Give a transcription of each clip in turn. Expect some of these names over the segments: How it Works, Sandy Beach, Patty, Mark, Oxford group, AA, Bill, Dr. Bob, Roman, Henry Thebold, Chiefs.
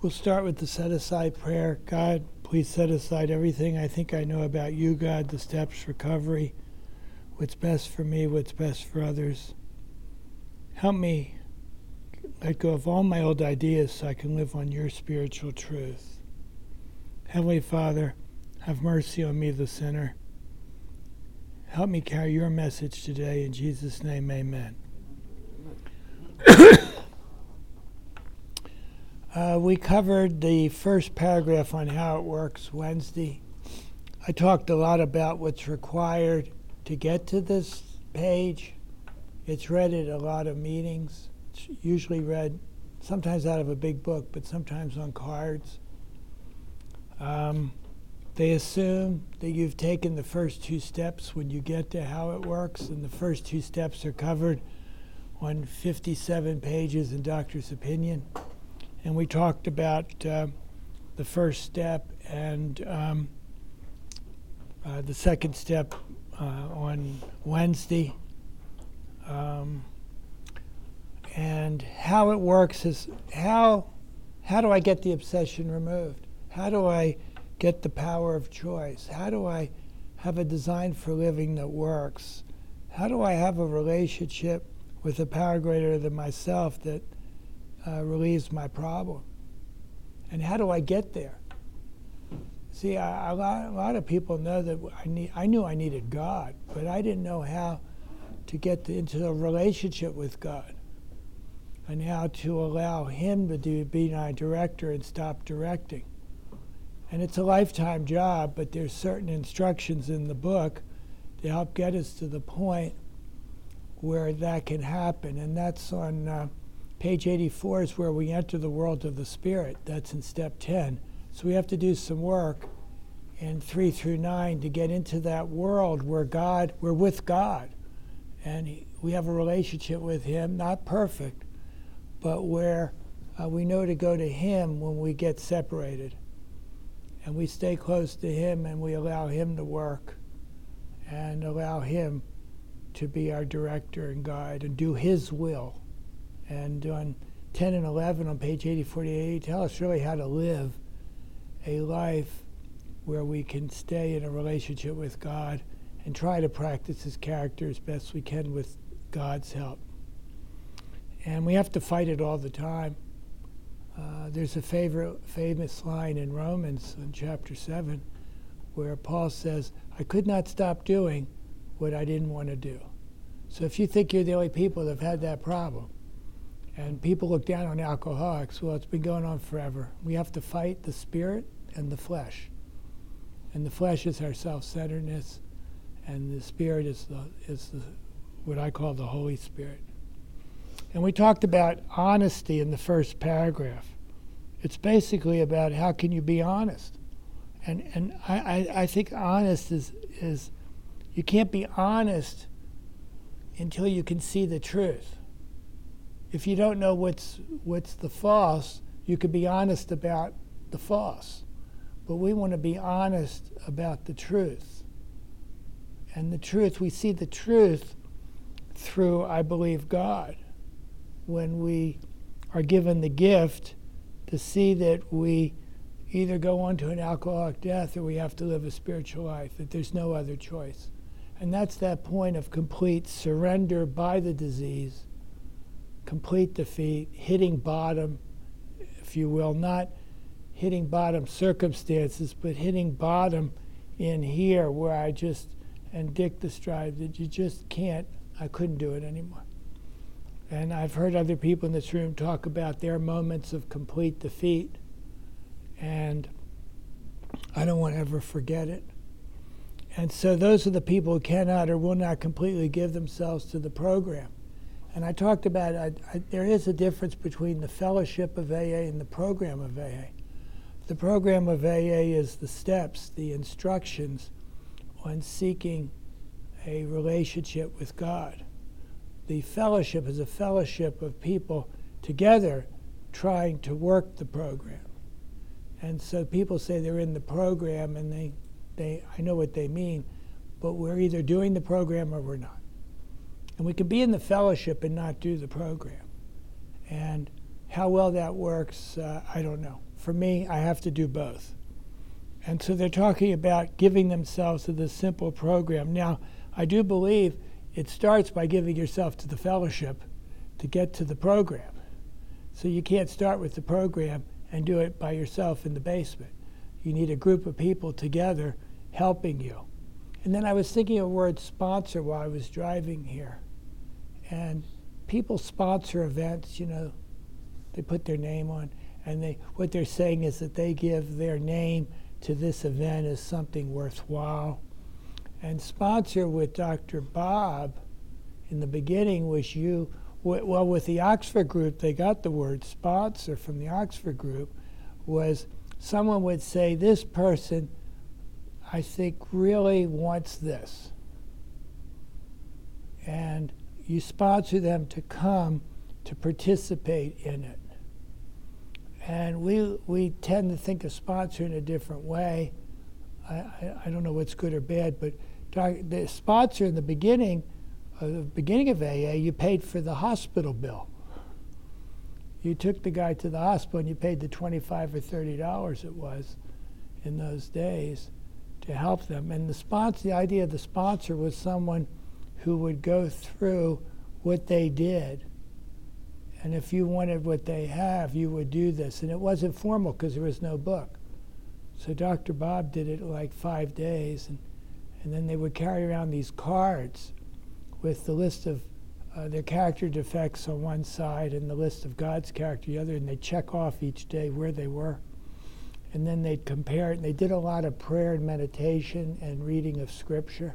We'll start with the set-aside prayer. God, please set aside everything I think I know about you, God, the steps, recovery, what's best for me, what's best for others. Help me let go of all my old ideas so I can live on your spiritual truth. Heavenly Father, have mercy on me, the sinner. Help me carry your message today. In Jesus' name, amen. We covered the first paragraph on how it works Wednesday. I talked a lot about what's required to get to this page. It's read at a lot of meetings. It's usually read sometimes out of a big book, but sometimes on cards. They assume that you've taken the first two steps when you get to how it works, and the first two steps are covered on 57 pages in Doctor's Opinion. And we talked about the first step and the second step on Wednesday. And how it works is how do I get the obsession removed? How do I get the power of choice? How do I have a design for living that works? How do I have a relationship with a power greater than myself that relieves my problem? And how do I get there? See, a lot of people know that I knew I needed God, but I didn't know how to get into a relationship with God and how to allow Him to be my director and stop directing. And it's a lifetime job, but there's certain instructions in the book to help get us to the point where that can happen. And that's on page 84 is where we enter the world of the Spirit. That's in step 10. So we have to do some work in 3 through 9 to get into that world where God, we're with God. And we have a relationship with Him, not perfect, but where we know to go to Him when we get separated. And we stay close to Him and we allow Him to work and allow Him to be our director and guide and do His will. And on 10 and 11 on page 8048, He tells us really how to live a life where we can stay in a relationship with God and try to practice His character as best we can with God's help. And we have to fight it all the time. There's a famous line in Romans in chapter 7 where Paul says, I could not stop doing what I didn't want to do. So if you think you're the only people that have had that problem, and people look down on alcoholics, well, it's been going on forever. We have to fight the spirit and the flesh. And the flesh is our self-centeredness, and the spirit is what I call the Holy Spirit. And we talked about honesty in the first paragraph. It's basically about how can you be honest. And I think honest is you can't be honest until you can see the truth. If you don't know what's the false, you could be honest about the false. But we want to be honest about the truth. And the truth, we see the truth through, I believe, God. When we are given the gift to see that we either go on to an alcoholic death or we have to live a spiritual life, that there's no other choice. And that's that point of complete surrender by the disease, complete defeat, hitting bottom, if you will, not hitting bottom circumstances, but hitting bottom in here where I just, and Dick described that you just can't, I couldn't do it anymore. And I've heard other people in this room talk about their moments of complete defeat, and I don't want to ever forget it. And so those are the people who cannot or will not completely give themselves to the program. And I talked about, there is a difference between the fellowship of AA and the program of AA. The program of AA is the steps, the instructions on seeking a relationship with God. The fellowship is a fellowship of people together trying to work the program. And so people say they're in the program and I know what they mean, but we're either doing the program or we're not. And we can be in the fellowship and not do the program. And how well that works, I don't know. For me, I have to do both. And so they're talking about giving themselves to this simple program. Now, I do believe it starts by giving yourself to the fellowship to get to the program. So you can't start with the program and do it by yourself in the basement. You need a group of people together helping you. And then I was thinking of the word sponsor while I was driving here. And people sponsor events, you know, they put their name on, and they, what they're saying is that they give their name to this event as something worthwhile. And sponsor with Dr. Bob in the beginning was you. Well, with the Oxford group, they got the word sponsor from the Oxford group, was someone would say, this person, I think, really wants this. And you sponsor them to come to participate in it. And we tend to think of sponsor in a different way. I don't know what's good or bad, but the sponsor in the beginning of AA, you paid for the hospital bill. You took the guy to the hospital and you paid the $25 or $30 it was in those days to help them. And the idea of the sponsor was someone who would go through what they did. And if you wanted what they have, you would do this. And it wasn't formal because there was no book. So Dr. Bob did it like 5 days. And then they would carry around these cards with the list of their character defects on one side and the list of God's character the other, and they'd check off each day where they were. And then they'd compare it, and they did a lot of prayer and meditation and reading of scripture.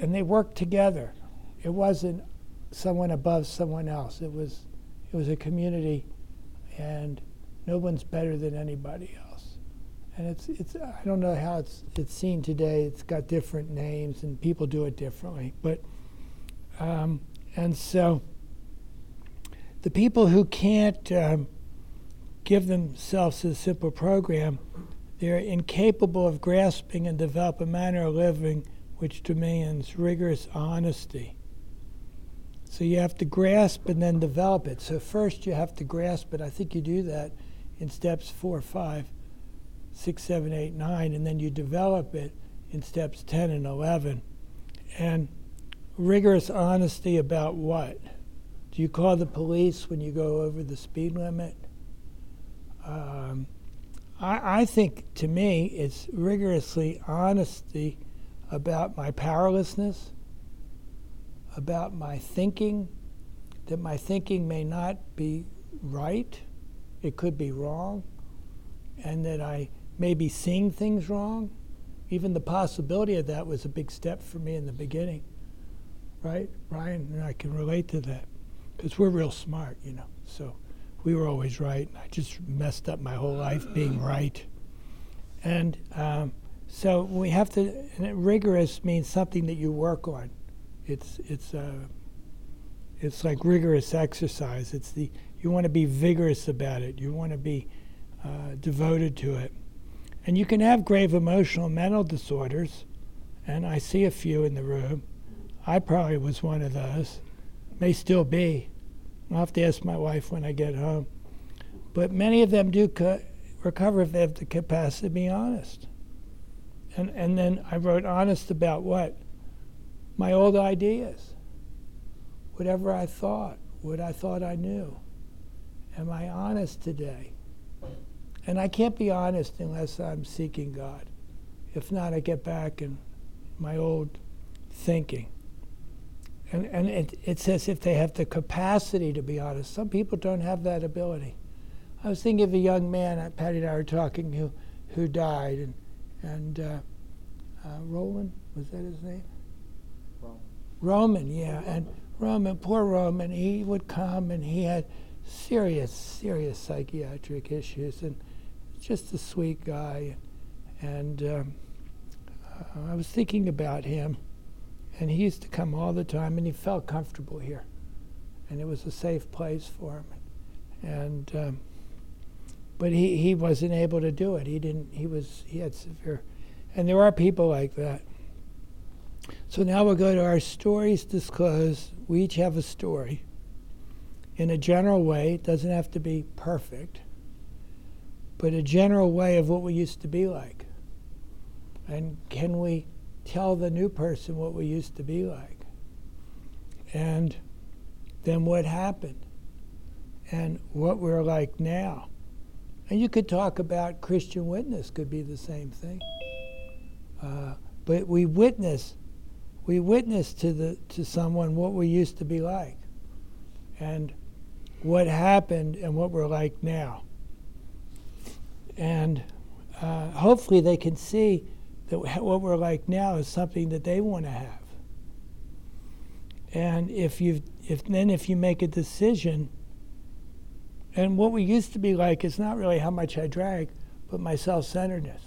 And they worked together. It wasn't someone above someone else. It was a community, and no one's better than anybody else. And I don't know how it's seen today. It's got different names and people do it differently. But and so the people who can't give themselves a simple program, they're incapable of grasping and develop a manner of living which demands rigorous honesty. So you have to grasp and then develop it. So first you have to grasp it. I think you do that in steps 4, 5, 6, 7, 8, 9, and then you develop it in steps 10 and 11. And rigorous honesty about what? Do you call the police when you go over the speed limit? I think, to me, it's rigorously honesty about my powerlessness, about my thinking, that my thinking may not be right, it could be wrong, and that I maybe seeing things wrong. Even the possibility of that was a big step for me in the beginning, right? Brian and I can relate to that because we're real smart, you know. So we were always right, and I just messed up my whole life being right. And so we have to, and rigorous means something that you work on. It's like rigorous exercise. You want to be vigorous about it. You want to be devoted to it. And you can have grave emotional and mental disorders, and I see a few in the room. I probably was one of those. May still be. I'll have to ask my wife when I get home. But many of them do recover if they have the capacity to be honest. And then I wrote honest about what? My old ideas. Whatever I thought, what I thought I knew. Am I honest today? And I can't be honest unless I'm seeking God. If not, I get back in my old thinking. And it says if they have the capacity to be honest. Some people don't have that ability. I was thinking of a young man, Patty and I were talking, who died. And Roland, was that his name? Roman, yeah. And Roman, poor Roman, he would come and he had serious, serious psychiatric issues. And just a sweet guy, and I was thinking about him, and he used to come all the time, and he felt comfortable here, and it was a safe place for him, and but he wasn't able to do it. He had severe, and there are people like that. So now we'll go to our stories disclosed. We each have a story in a general way. It doesn't have to be perfect. but a general way of what we used to be like. And can we tell the new person what we used to be like? And then what happened? And what we're like now. And you could talk about Christian witness, could be the same thing. But we witness to someone what we used to be like, and what happened, and what we're like now. And hopefully they can see that what we're like now is something that they want to have. And if you make a decision, and what we used to be like is not really how much I drank, but my self-centeredness,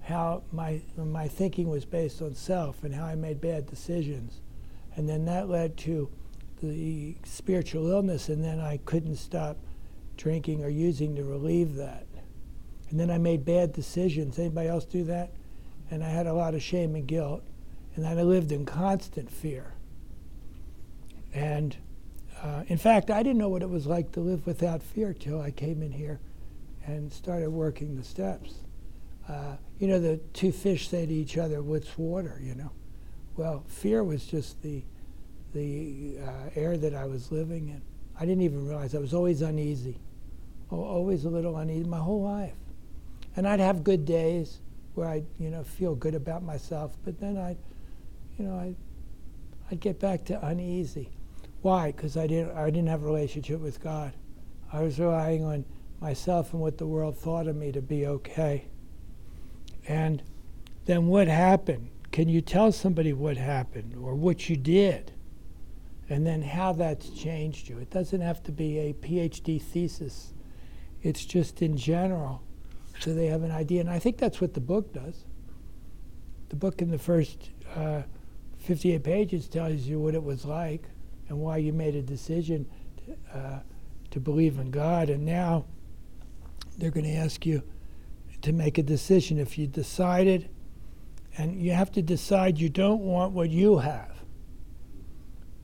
how my thinking was based on self and how I made bad decisions. And then that led to the spiritual illness, and then I couldn't stop drinking or using to relieve that. And then I made bad decisions. Anybody else do that? And I had a lot of shame and guilt, and then I lived in constant fear. And in fact, I didn't know what it was like to live without fear till I came in here and started working the steps. The two fish say to each other, "What's water?" You know. Well, fear was just the air that I was living in. I didn't even realize I was always uneasy, always a little uneasy my whole life. And I'd have good days where I'd feel good about myself, but then I'd get back to uneasy. Why? Because I didn't have a relationship with God. I was relying on myself and what the world thought of me to be okay. And then what happened? Can you tell somebody what happened or what you did? And then how that's changed you. It doesn't have to be a PhD thesis. It's just in general, so they have an idea. And I think that's what the book does. The book in the first 58 pages tells you what it was like and why you made a decision to believe in God. And now they're going to ask you to make a decision. If you decided, and you have to decide you don't want what you have.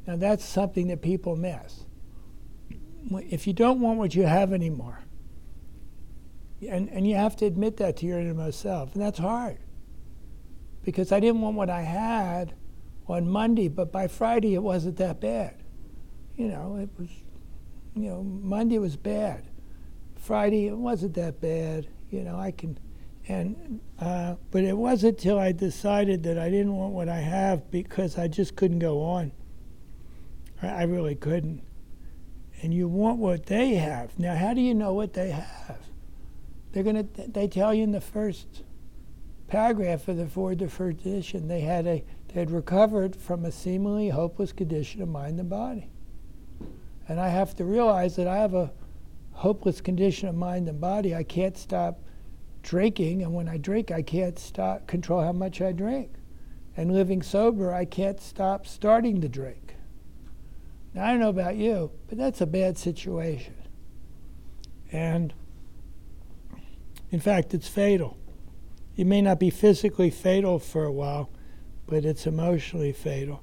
Now that's something that people miss. If you don't want what you have anymore, and you have to admit that to your innermost self, and that's hard, because I didn't want what I had on Monday, but by Friday it wasn't that bad. Monday was bad. Friday it wasn't that bad. But it wasn't till I decided that I didn't want what I have, because I just couldn't go on. I really couldn't. And you want what they have. Now, how do you know what they have? They tell you in the first paragraph of the Forward to First Edition, they had recovered from a seemingly hopeless condition of mind and body. And I have to realize that I have a hopeless condition of mind and body. I can't stop drinking, and when I drink, I can't stop control how much I drink. And living sober, I can't stop starting to drink. Now, I don't know about you, but that's a bad situation. And in fact, it's fatal. It may not be physically fatal for a while, but it's emotionally fatal.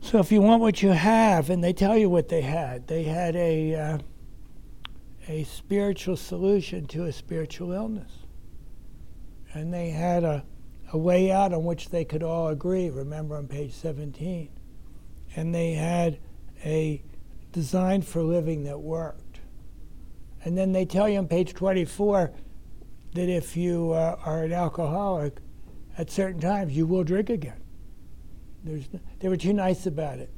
So if you want what you have, and they tell you what they had a spiritual solution to a spiritual illness. And they had a way out on which they could all agree, remember on page 17. And they had a design for living that worked. And then they tell you on page 24 that if you are an alcoholic, at certain times you will drink again. They were too nice about it.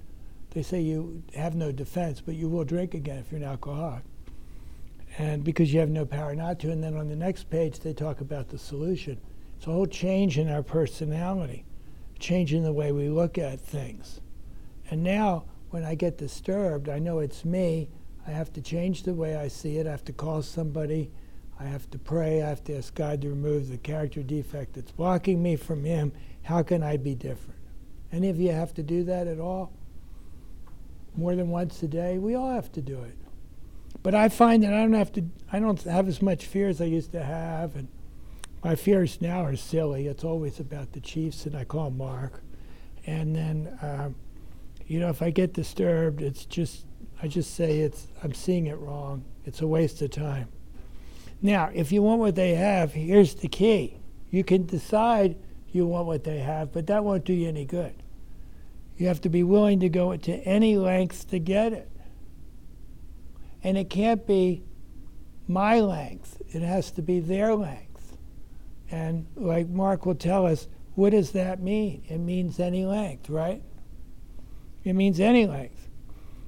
They say you have no defense, but you will drink again if you're an alcoholic, and because you have no power not to. And then on the next page they talk about the solution. It's a whole change in our personality, a change in the way we look at things. And now, when I get disturbed, I know it's me. I have to change the way I see it. I have to call somebody. I have to pray. I have to ask God to remove the character defect that's blocking me from Him. How can I be different? Any of you have to do that at all? More than once a day? We all have to do it. But I find that I don't have as much fear as I used to have. And my fears now are silly. It's always about the Chiefs, and I call Mark. And then, if I get disturbed, I'm seeing it wrong. It's a waste of time. Now, if you want what they have, here's the key. You can decide you want what they have, but that won't do you any good. You have to be willing to go to any lengths to get it. And it can't be my lengths. It has to be their lengths. And like Mark will tell us, what does that mean? It means any length, right? It means any length.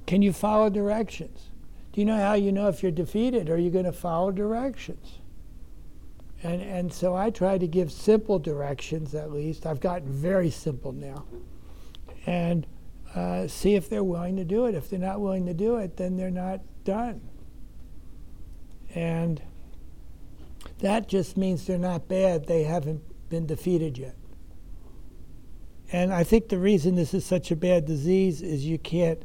Can you follow directions? Do you know how you know if you're defeated? Are you going to follow directions? And so I try to give simple directions, at least. I've gotten very simple now. And see if they're willing to do it. If they're not willing to do it, then they're not done. And that just means they're not bad. They haven't been defeated yet. And I think the reason this is such a bad disease is you can't,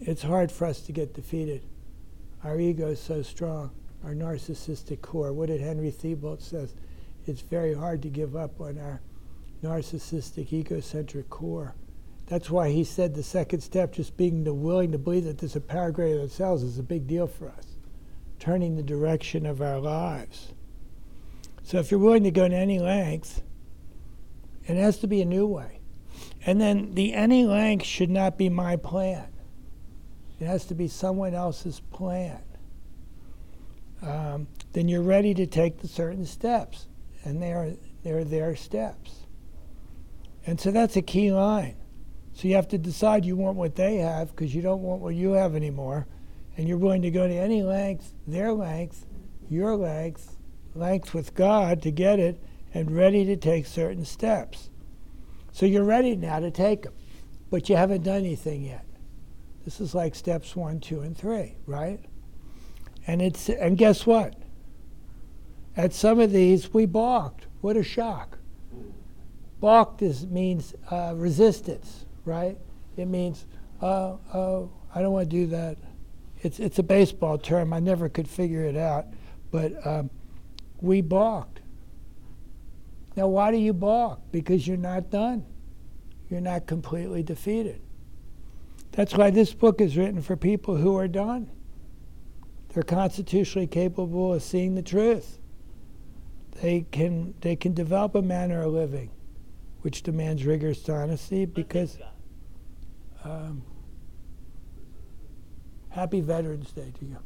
it's hard for us to get defeated. Our ego is so strong, our narcissistic core. What did Henry Thebold says? It's very hard to give up on our narcissistic, egocentric core. That's why he said the second step, just being willing to believe that there's a power greater than ourselves, is a big deal for us. Turning the direction of our lives. So if you're willing to go to any length, it has to be a new way. And then the any length should not be my plan. It has to be someone else's plan. Then you're ready to take the certain steps, and they're their steps. And so that's a key line. So you have to decide you want what they have, because you don't want what you have anymore, and you're willing to go to any length, their length, your length with God to get it, and ready to take certain steps. So you're ready now to take them, but you haven't done anything yet. This is like steps 1, 2, and 3, right? And guess what? At some of these, we balked. What a shock. Balked means resistance, right? It means, oh, I don't want to do that. It's a baseball term. I never could figure it out. But we balked. Now, why do you balk? Because you're not done. You're not completely defeated. That's why this book is written for people who are done. They're constitutionally capable of seeing the truth. They can develop a manner of living, which demands rigorous honesty, because happy Veterans Day to you,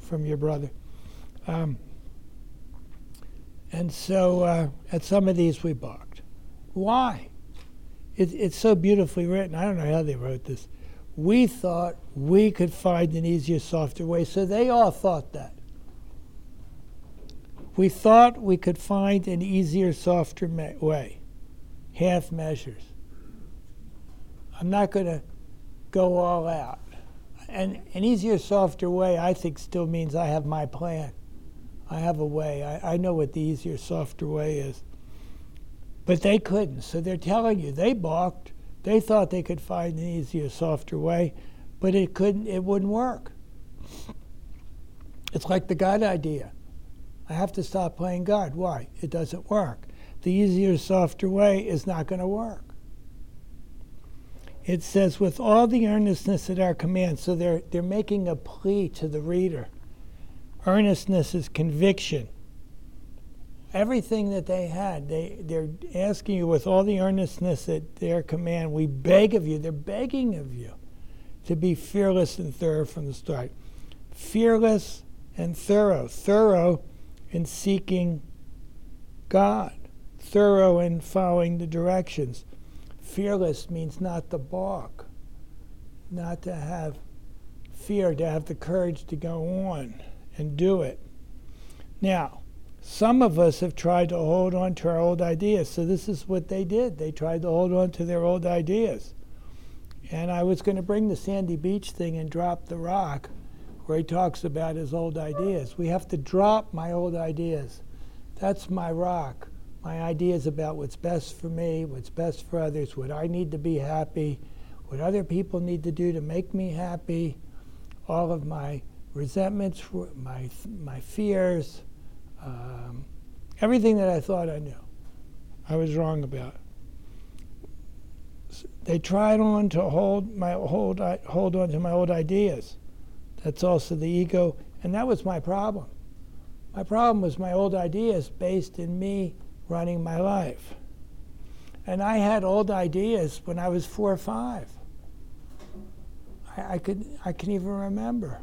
from your brother. And so at some of these we balked. Why? It's so beautifully written. I don't know how they wrote this. We thought we could find an easier, softer way, so they all thought that. We thought we could find an easier, softer way. Half measures. I'm not going to go all out. And an easier, softer way, I think, still means I have my plan. I have a way. I know what the easier, softer way is. But they couldn't, so they're telling you. They balked. They thought they could find an easier, softer way, but it wouldn't work. It's like the God idea. I have to stop playing God. Why? It doesn't work. The easier, softer way is not going to work. It says, with all the earnestness at our command, so they're making a plea to the reader. Earnestness is conviction. Everything that they had, they're asking you with all the earnestness at their command, we beg of you, they're begging of you to be fearless and thorough from the start. Fearless and thorough. Thorough in seeking God. Thorough in following the directions. Fearless means not to balk, not to have fear, to have the courage to go on and do it. Now, some of us have tried to hold on to our old ideas. So this is what they did. They tried to hold on to their old ideas. And I was going to bring the Sandy Beach thing and drop the rock where he talks about his old ideas. We have to drop my old ideas. That's my rock. My ideas about what's best for me, what's best for others, what I need to be happy, what other people need to do to make me happy, all of my resentments, my fears, everything that I thought I knew, I was wrong about. They tried on to hold on to my old ideas. That's also the ego, and that was my problem. My problem was my old ideas based in me running my life. And I had old ideas when I was 4 or 5. I can even remember.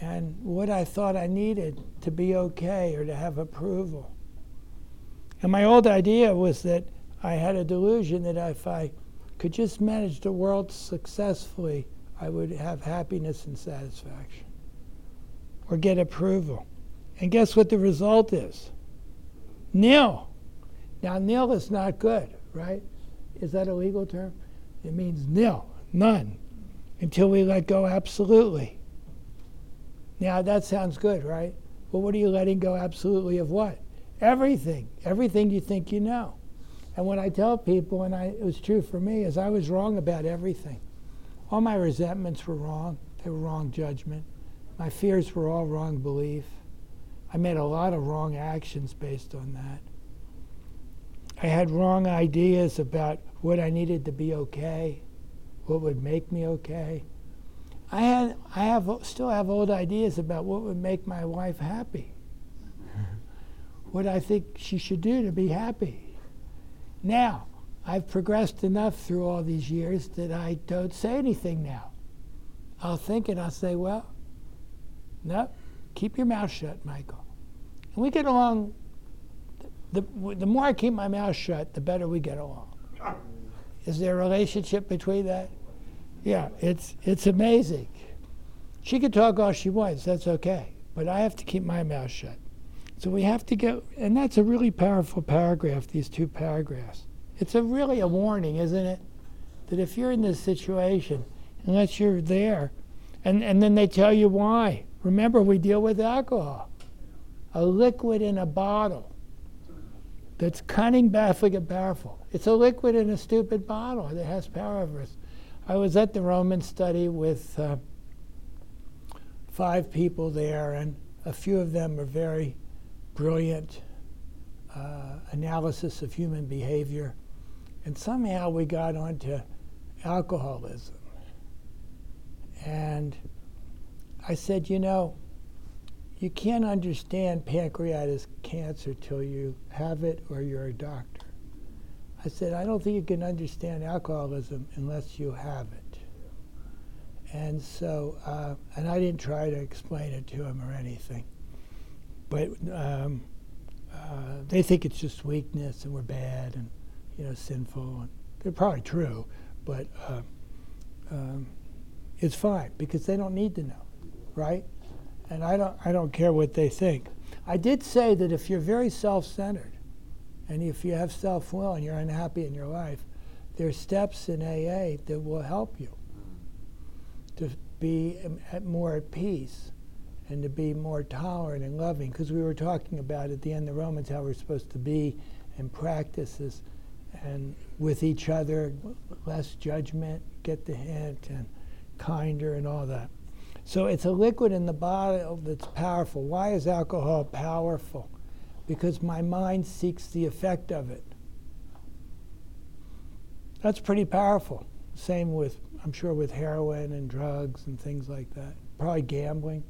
And what I thought I needed to be okay or to have approval. And my old idea was that I had a delusion that if I could just manage the world successfully, I would have happiness and satisfaction or get approval. And guess what the result is? Nil. Now, nil is not good, right? Is that a legal term? It means nil, none, until we let go absolutely. Now, that sounds good, right? Well, what are you letting go absolutely of what? Everything you think you know. And what I tell people, and it was true for me, is I was wrong about everything. All my resentments were wrong. They were wrong judgment. My fears were all wrong belief. I made a lot of wrong actions based on that. I had wrong ideas about what I needed to be okay, what would make me okay. I still have old ideas about what would make my wife happy, what I think she should do to be happy. Now, I've progressed enough through all these years that I don't say anything now. I'll think and I'll say, well, no, keep your mouth shut, Michael. And we get along. The more I keep my mouth shut, the better we get along. Is there a relationship between that? Yeah, it's amazing. She can talk all she wants, that's okay. But I have to keep my mouth shut. So we have to get, and that's a really powerful paragraph, these two paragraphs. It's really a warning, isn't it? That if you're in this situation, unless you're there, and then they tell you why. Remember, we deal with alcohol, a liquid in a bottle. That's cunning, baffling, and powerful. It's a liquid in a stupid bottle that has power over us. I was at the Roman study with 5 people there, and a few of them are very brilliant analysis of human behavior. And somehow we got onto alcoholism. And I said, you know, you can't understand pancreatic cancer till you have it or you're a doctor. I said, I don't think you can understand alcoholism unless you have it. And so, and I didn't try to explain it to him or anything. But they think it's just weakness and we're bad and, you know, sinful. And they're probably true, but it's fine because they don't need to know, right? And I don't care what they think. I did say that if you're very self-centered, and if you have self-will and you're unhappy in your life, there's steps in AA that will help you to be more at peace and to be more tolerant and loving. Because we were talking about at the end of Romans how we're supposed to be and practices and with each other, less judgment, get the hint, and kinder and all that. So it's a liquid in the bottle that's powerful. Why is alcohol powerful? Because my mind seeks the effect of it. That's pretty powerful. Same with, I'm sure, with heroin and drugs and things like that. Probably gambling,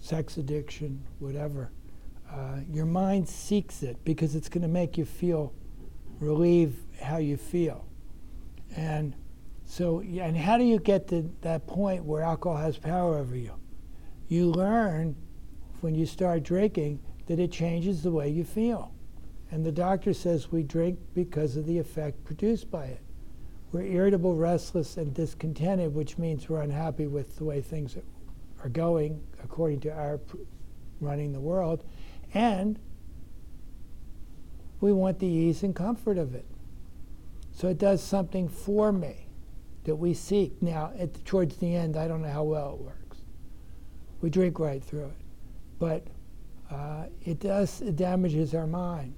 sex addiction, whatever. Your mind seeks it because it's going to make you feel, relieve how you feel. And how do you get to that point where alcohol has power over you? You learn when you start drinking that it changes the way you feel. And the doctor says we drink because of the effect produced by it. We're irritable, restless, and discontented, which means we're unhappy with the way things are going according to our running the world. And we want the ease and comfort of it. So it does something for me that we seek. Now, towards the end, I don't know how well it works. We drink right through it. But it damages our mind.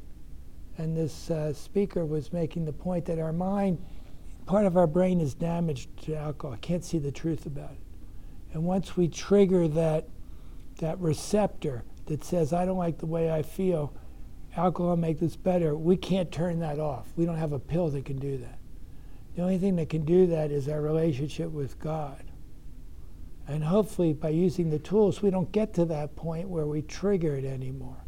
And this speaker was making the point that our mind, part of our brain is damaged to alcohol. I can't see the truth about it. And once we trigger that receptor that says, I don't like the way I feel, alcohol make this better, we can't turn that off. We don't have a pill that can do that. The only thing that can do that is our relationship with God. And hopefully by using the tools, we don't get to that point where we trigger it anymore.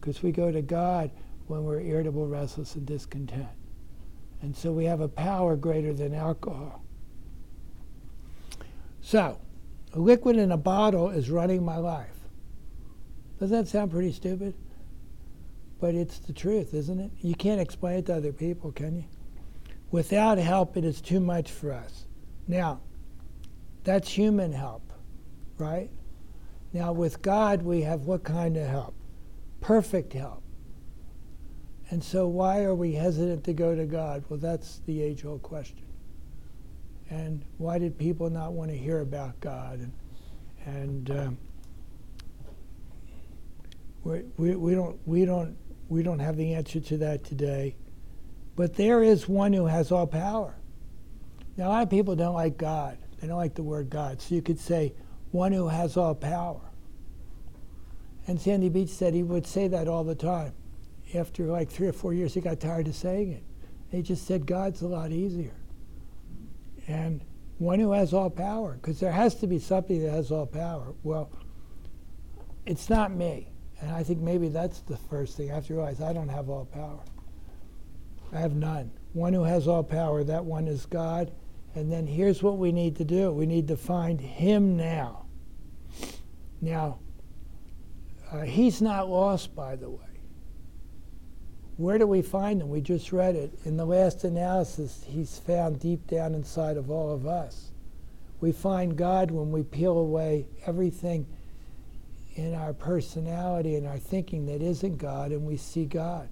Because we go to God when we're irritable, restless, and discontent. And so we have a power greater than alcohol. So, a liquid in a bottle is running my life. Does that sound pretty stupid? But it's the truth, isn't it? You can't explain it to other people, can you? Without help, it is too much for us. Now, that's human help, right? Now, with God, we have what kind of help? Perfect help. And so why are we hesitant to go to God? Well, that's the age-old question. And why did people not want to hear about God? We don't have the answer to that today. But there is one who has all power. Now, a lot of people don't like God. They don't like the word God. So you could say, one who has all power. And Sandy Beach said he would say that all the time. After like 3 or 4 years, he got tired of saying it. He just said, God's a lot easier. And one who has all power, because there has to be something that has all power. Well, it's not me. And I think maybe that's the first thing. I have to realize I don't have all power. I have none. One who has all power, that one is God. And then here's what we need to do. We need to find him now. Now, he's not lost, by the way. Where do we find him? We just read it. In the last analysis, he's found deep down inside of all of us. We find God when we peel away everything in our personality and our thinking that isn't God, and we see God.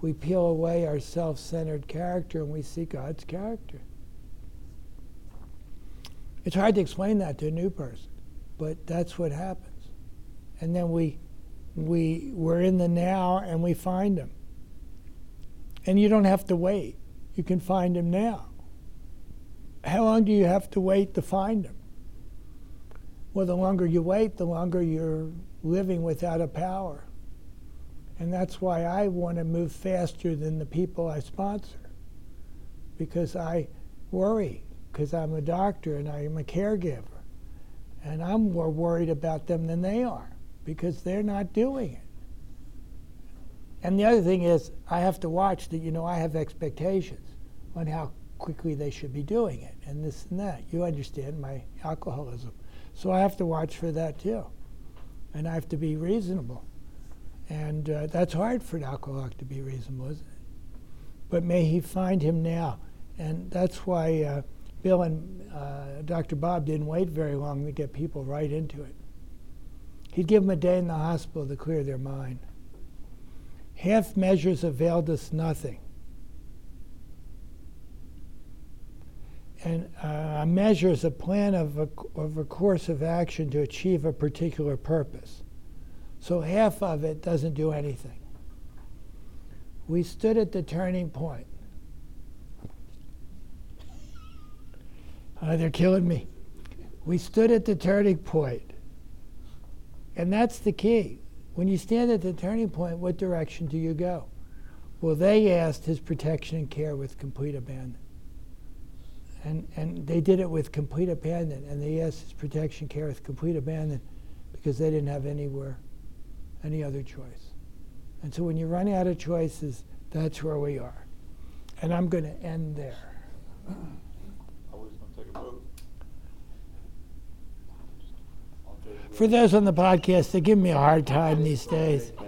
We peel away our self-centered character, and we see God's character. It's hard to explain that to a new person, but that's what happens. And then we're in the now, and we find him. And you don't have to wait. You can find him now. How long do you have to wait to find him? Well, the longer you wait, the longer you're living without a power. And that's why I want to move faster than the people I sponsor. Because I worry, because I'm a doctor and I'm a caregiver. And I'm more worried about them than they are, because they're not doing it. And the other thing is, I have to watch that, I have expectations on how quickly they should be doing it, and this and that. You understand my alcoholism. So I have to watch for that too. And I have to be reasonable. And that's hard for an alcoholic to be reasonable, isn't it? But may he find him now. And that's why Bill and Dr. Bob didn't wait very long to get people right into it. He'd give them a day in the hospital to clear their mind. Half measures availed us nothing. And a measure is a plan of a course of action to achieve a particular purpose. So half of it doesn't do anything. We stood at the turning point. They're killing me. We stood at the turning point. And that's the key. When you stand at the turning point, what direction do you go? Well, they asked his protection and care with complete abandon. And they did it with complete abandon. And they asked his protection and care with complete abandon because they didn't have any other choice. And so when you run out of choices, that's where we are. And I'm going to end there. For those on the podcast, they give me a hard time these days.